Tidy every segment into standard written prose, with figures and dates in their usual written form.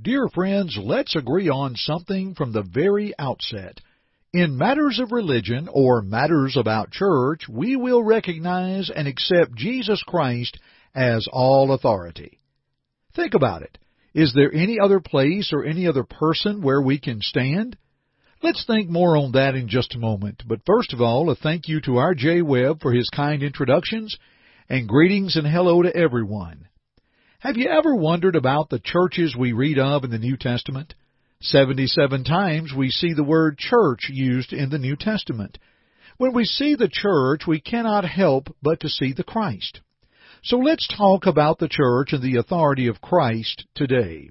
Dear friends, let's agree on something from the very outset. In matters of religion or matters about church, we will recognize and accept Jesus Christ as all authority. Think about it. Is there any other place or any other person where we can stand? Let's think more on that in just a moment. But first of all, a thank you to our Jay Webb for his kind introductions, and greetings and hello to everyone. Have you ever wondered about the churches we read of in the New Testament? 77 times we see the word church used in the New Testament. When we see the church, we cannot help but to see the Christ. So let's talk about the church and the authority of Christ today.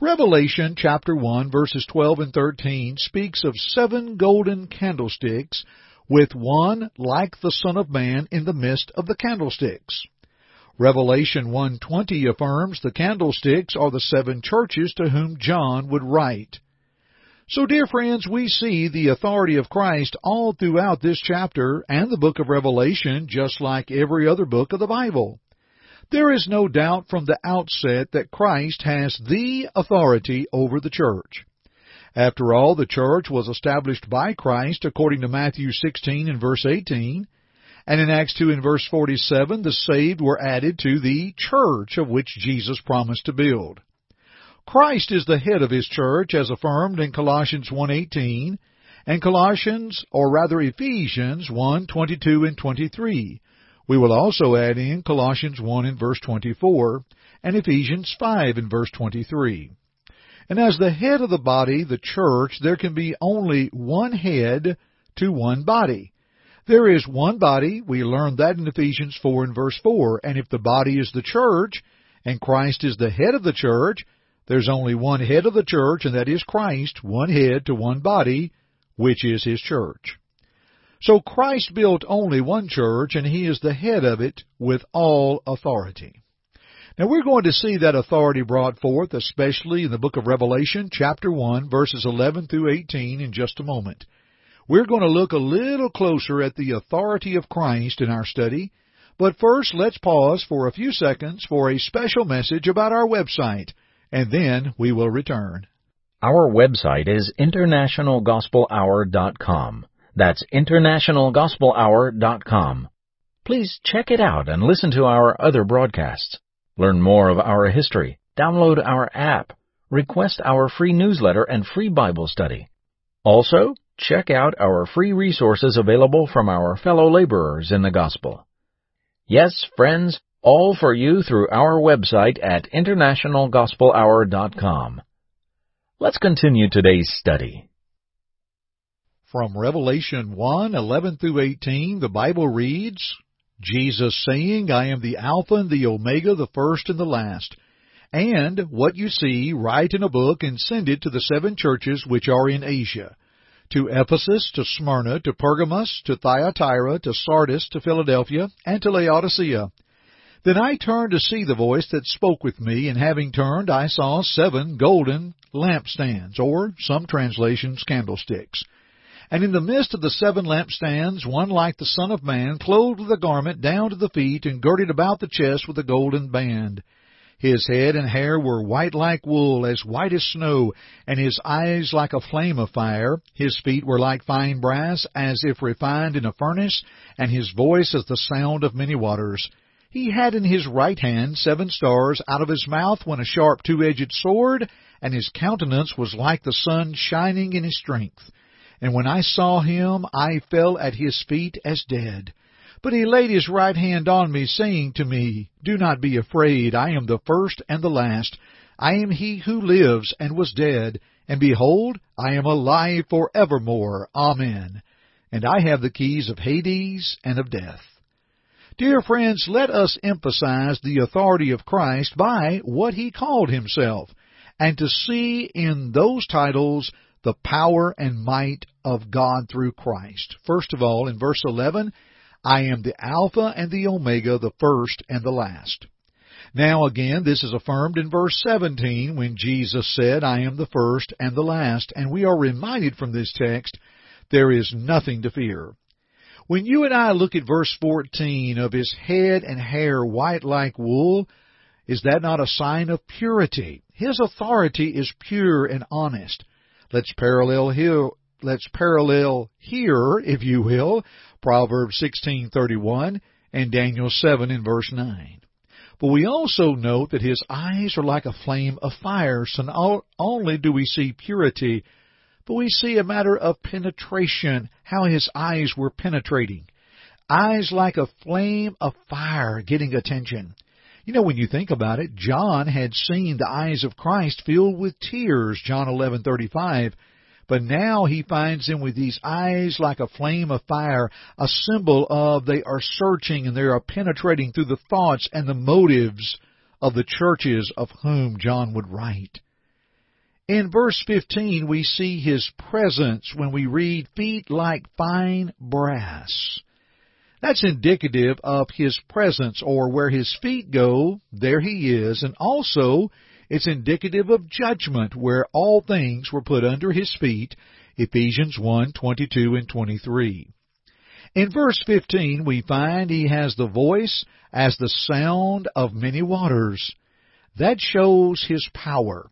Revelation chapter 1, verses 12 and 13 speaks of 7 golden candlesticks, with one like the Son of Man in the midst of the candlesticks. Revelation 1:20 affirms the candlesticks are the 7 churches to whom John would write. So, dear friends, we see the authority of Christ all throughout this chapter and the book of Revelation, just like every other book of the Bible. There is no doubt from the outset that Christ has the authority over the church. After all, the church was established by Christ according to Matthew 16 and verse 18, and in Acts 2 and verse 47, the saved were added to the church of which Jesus promised to build. Christ is the head of His church, as affirmed in Colossians 1:18, and Ephesians 1:22 and 23. We will also add in Colossians 1 and verse 24, and Ephesians 5 and verse 23. And as the head of the body, the church, there can be only one head to one body. There is one body, we learned that in Ephesians 4 and verse 4, and if the body is the church, and Christ is the head of the church, there's only one head of the church, and that is Christ, one head to one body, which is His church. So Christ built only one church, and He is the head of it with all authority. Now we're going to see that authority brought forth, especially in the book of Revelation, chapter 1, verses 11 through 18, in just a moment. We're going to look a little closer at the authority of Christ in our study, but first let's pause for a few seconds for a special message about our website, and then we will return. Our website is internationalgospelhour.com. That's internationalgospelhour.com. Please check it out and listen to our other broadcasts. Learn more of our history, download our app, request our free newsletter and free Bible study. Also, check out our free resources available from our fellow laborers in the gospel. Yes, friends, all for you through our website at internationalgospelhour.com. Let's continue today's study. From Revelation 1:11 through 18, the Bible reads, Jesus saying, I am the Alpha and the Omega, the first and the last. And what you see, write in a book and send it to the 7 churches which are in Asia, to Ephesus, to Smyrna, to Pergamos, to Thyatira, to Sardis, to Philadelphia, and to Laodicea. Then I turned to see the voice that spoke with me, and having turned, I saw 7 golden lampstands, or some translations, candlesticks. And in the midst of the 7 lampstands, one like the Son of Man, clothed with a garment down to the feet, and girded about the chest with a golden band. His head and hair were white like wool, as white as snow, and his eyes like a flame of fire. His feet were like fine brass, as if refined in a furnace, and his voice as the sound of many waters. He had in his right hand 7 stars, out of his mouth went a sharp 2-edged sword, and his countenance was like the sun shining in his strength. And when I saw him, I fell at his feet as dead. But he laid his right hand on me, saying to me, Do not be afraid, I am the first and the last. I am he who lives and was dead, and behold, I am alive for evermore. Amen. And I have the keys of Hades and of death. Dear friends, let us emphasize the authority of Christ by what He called Himself, and to see in those titles the power and might of God through Christ. First of all, in verse 11, I am the Alpha and the Omega, the first and the last. Now again, this is affirmed in verse 17 when Jesus said, I am the first and the last, and we are reminded from this text, there is nothing to fear. When you and I look at verse 14 of his head and hair white like wool, is that not a sign of purity? His authority is pure and honest. Let's parallel here, if you will, Proverbs 16:31 and Daniel 7 in verse 9. But we also note that his eyes are like a flame of fire, so not only do we see purity, but we see a matter of penetration, how his eyes were penetrating. Eyes like a flame of fire, getting attention. You know, when you think about it, John had seen the eyes of Christ filled with tears, John 11:35, but now he finds them with these eyes like a flame of fire, a symbol of they are searching and they are penetrating through the thoughts and the motives of the churches of whom John would write. In verse 15, we see his presence when we read feet like fine brass. That's indicative of his presence, or where his feet go, there he is, and also it's indicative of judgment, where all things were put under his feet, Ephesians 1:22 and 23. In verse 15, we find he has the voice as the sound of many waters. That shows his power.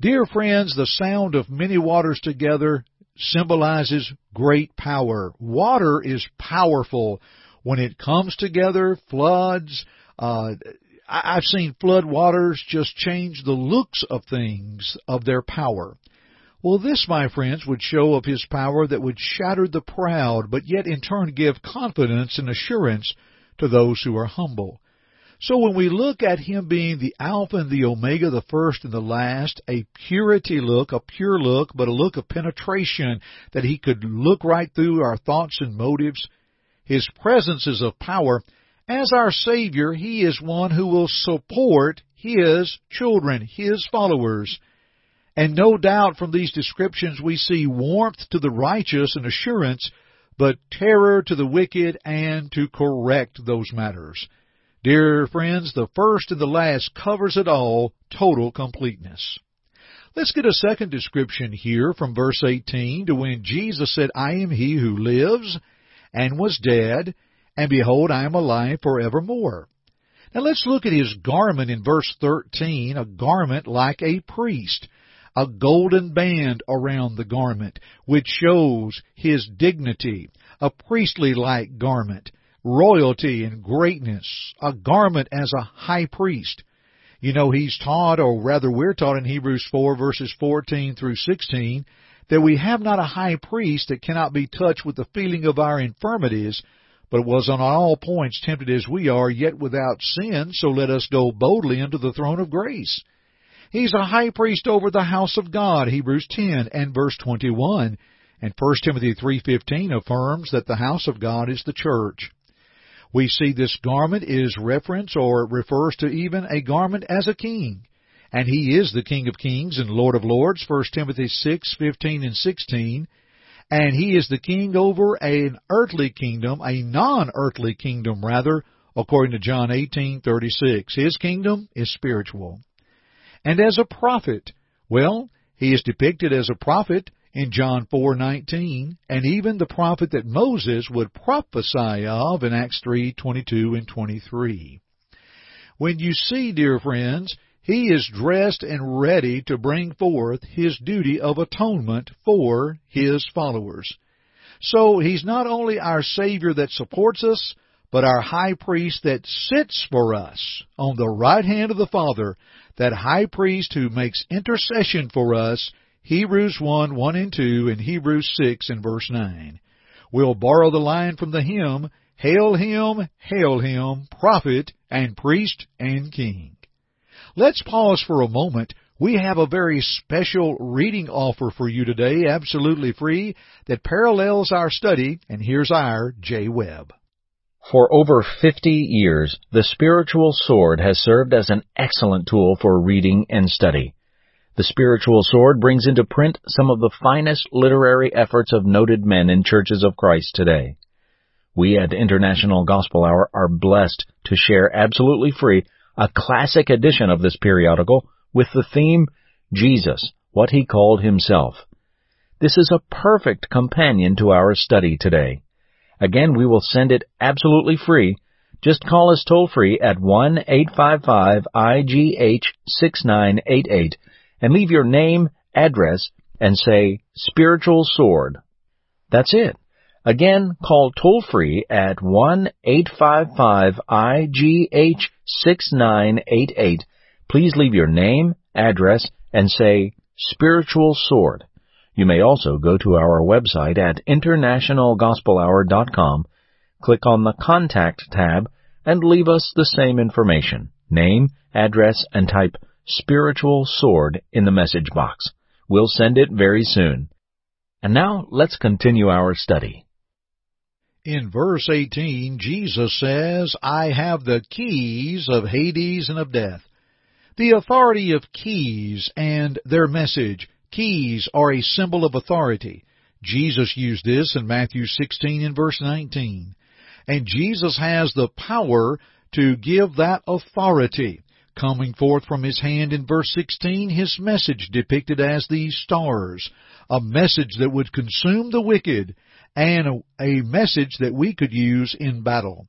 Dear friends, the sound of many waters together symbolizes great power. Water is powerful. When it comes together, floods, I've seen flood waters just change the looks of things, of their power. Well, this, my friends, would show of his power that would shatter the proud, but yet in turn give confidence and assurance to those who are humble. So when we look at him being the Alpha and the Omega, the first and the last, a purity look, a pure look, but a look of penetration that he could look right through our thoughts and motives, his presence is of power. As our Savior, he is one who will support his children, his followers. And no doubt from these descriptions we see warmth to the righteous and assurance, but terror to the wicked and to correct those matters. Dear friends, the first and the last covers it all, total completeness. Let's get a second description here from verse 18 to when Jesus said, I am he who lives and was dead, and behold, I am alive forevermore. Now let's look at his garment in verse 13, a garment like a priest, a golden band around the garment, which shows his dignity, a priestly-like garment. Royalty and greatness, a garment as a high priest. You know, he's taught, or rather we're taught in Hebrews 4 verses 14 through 16, that we have not a high priest that cannot be touched with the feeling of our infirmities, but was on all points tempted as we are, yet without sin, so let us go boldly unto the throne of grace. He's a high priest over the house of God, Hebrews 10 and verse 21, and 1 Timothy 3:15 affirms that the house of God is the church. We see this garment is reference or refers to even a garment as a king. And he is the King of Kings and Lord of Lords, 1 Timothy 6:15 and 16. And he is the king over an earthly kingdom, a non-earthly kingdom rather, according to John 18:36. His kingdom is spiritual. And as a prophet, well, he is depicted as a prophet in John 4:19, and even the prophet that Moses would prophesy of in Acts 3:22 and 23. When you see, dear friends, he is dressed and ready to bring forth his duty of atonement for his followers. So he's not only our Savior that supports us, but our high priest that sits for us on the right hand of the Father, that high priest who makes intercession for us, Hebrews 1:1 and 2, and Hebrews 6 and verse 9. We'll borrow the line from the hymn, Hail Him, Prophet and Priest and King. Let's pause for a moment. We have a very special reading offer for you today, absolutely free, that parallels our study, and here's our Jay Webb. For over 50 years, the Spiritual Sword has served as an excellent tool for reading and study. The Spiritual Sword brings into print some of the finest literary efforts of noted men in churches of Christ today. We at International Gospel Hour are blessed to share absolutely free a classic edition of this periodical with the theme, Jesus, What He Called Himself. This is a perfect companion to our study today. Again, we will send it absolutely free. Just call us toll-free at 1-855-IGH-6988 and leave your name, address, and say, Spiritual Sword. That's it. Again, call toll-free at 1-855-IGH-6988. Please leave your name, address, and say, Spiritual Sword. You may also go to our website at internationalgospelhour.com, click on the Contact tab, and leave us the same information, name, address, and type Spiritual Sword in the message box. We'll send it very soon. And now, let's continue our study. In verse 18, Jesus says, I have the keys of Hades and of death. The authority of keys and their message. Keys are a symbol of authority. Jesus used this in Matthew 16 and verse 19. And Jesus has the power to give that authority. Coming forth from His hand in verse 16, His message depicted as the stars, a message that would consume the wicked, and a message that we could use in battle.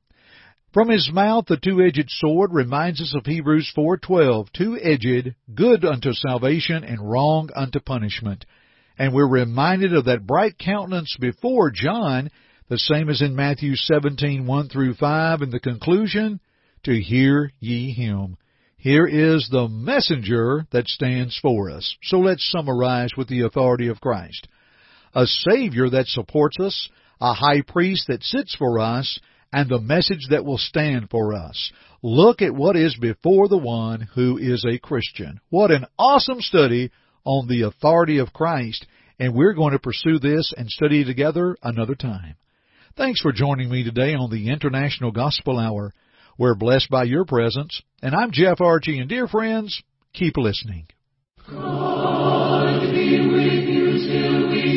From His mouth, the two-edged sword reminds us of Hebrews 4:12, two-edged, good unto salvation and wrong unto punishment. And we're reminded of that bright countenance before John, the same as in Matthew 17:1 through 5, in the conclusion, to hear ye Him. Here is the messenger that stands for us. So let's summarize with the authority of Christ. A Savior that supports us, a high priest that sits for us, and the message that will stand for us. Look at what is before the one who is a Christian. What an awesome study on the authority of Christ. And we're going to pursue this and study together another time. Thanks for joining me today on the International Gospel Hour. We're blessed by your presence. And I'm Jeff Archie, and dear friends, keep listening. God be with you.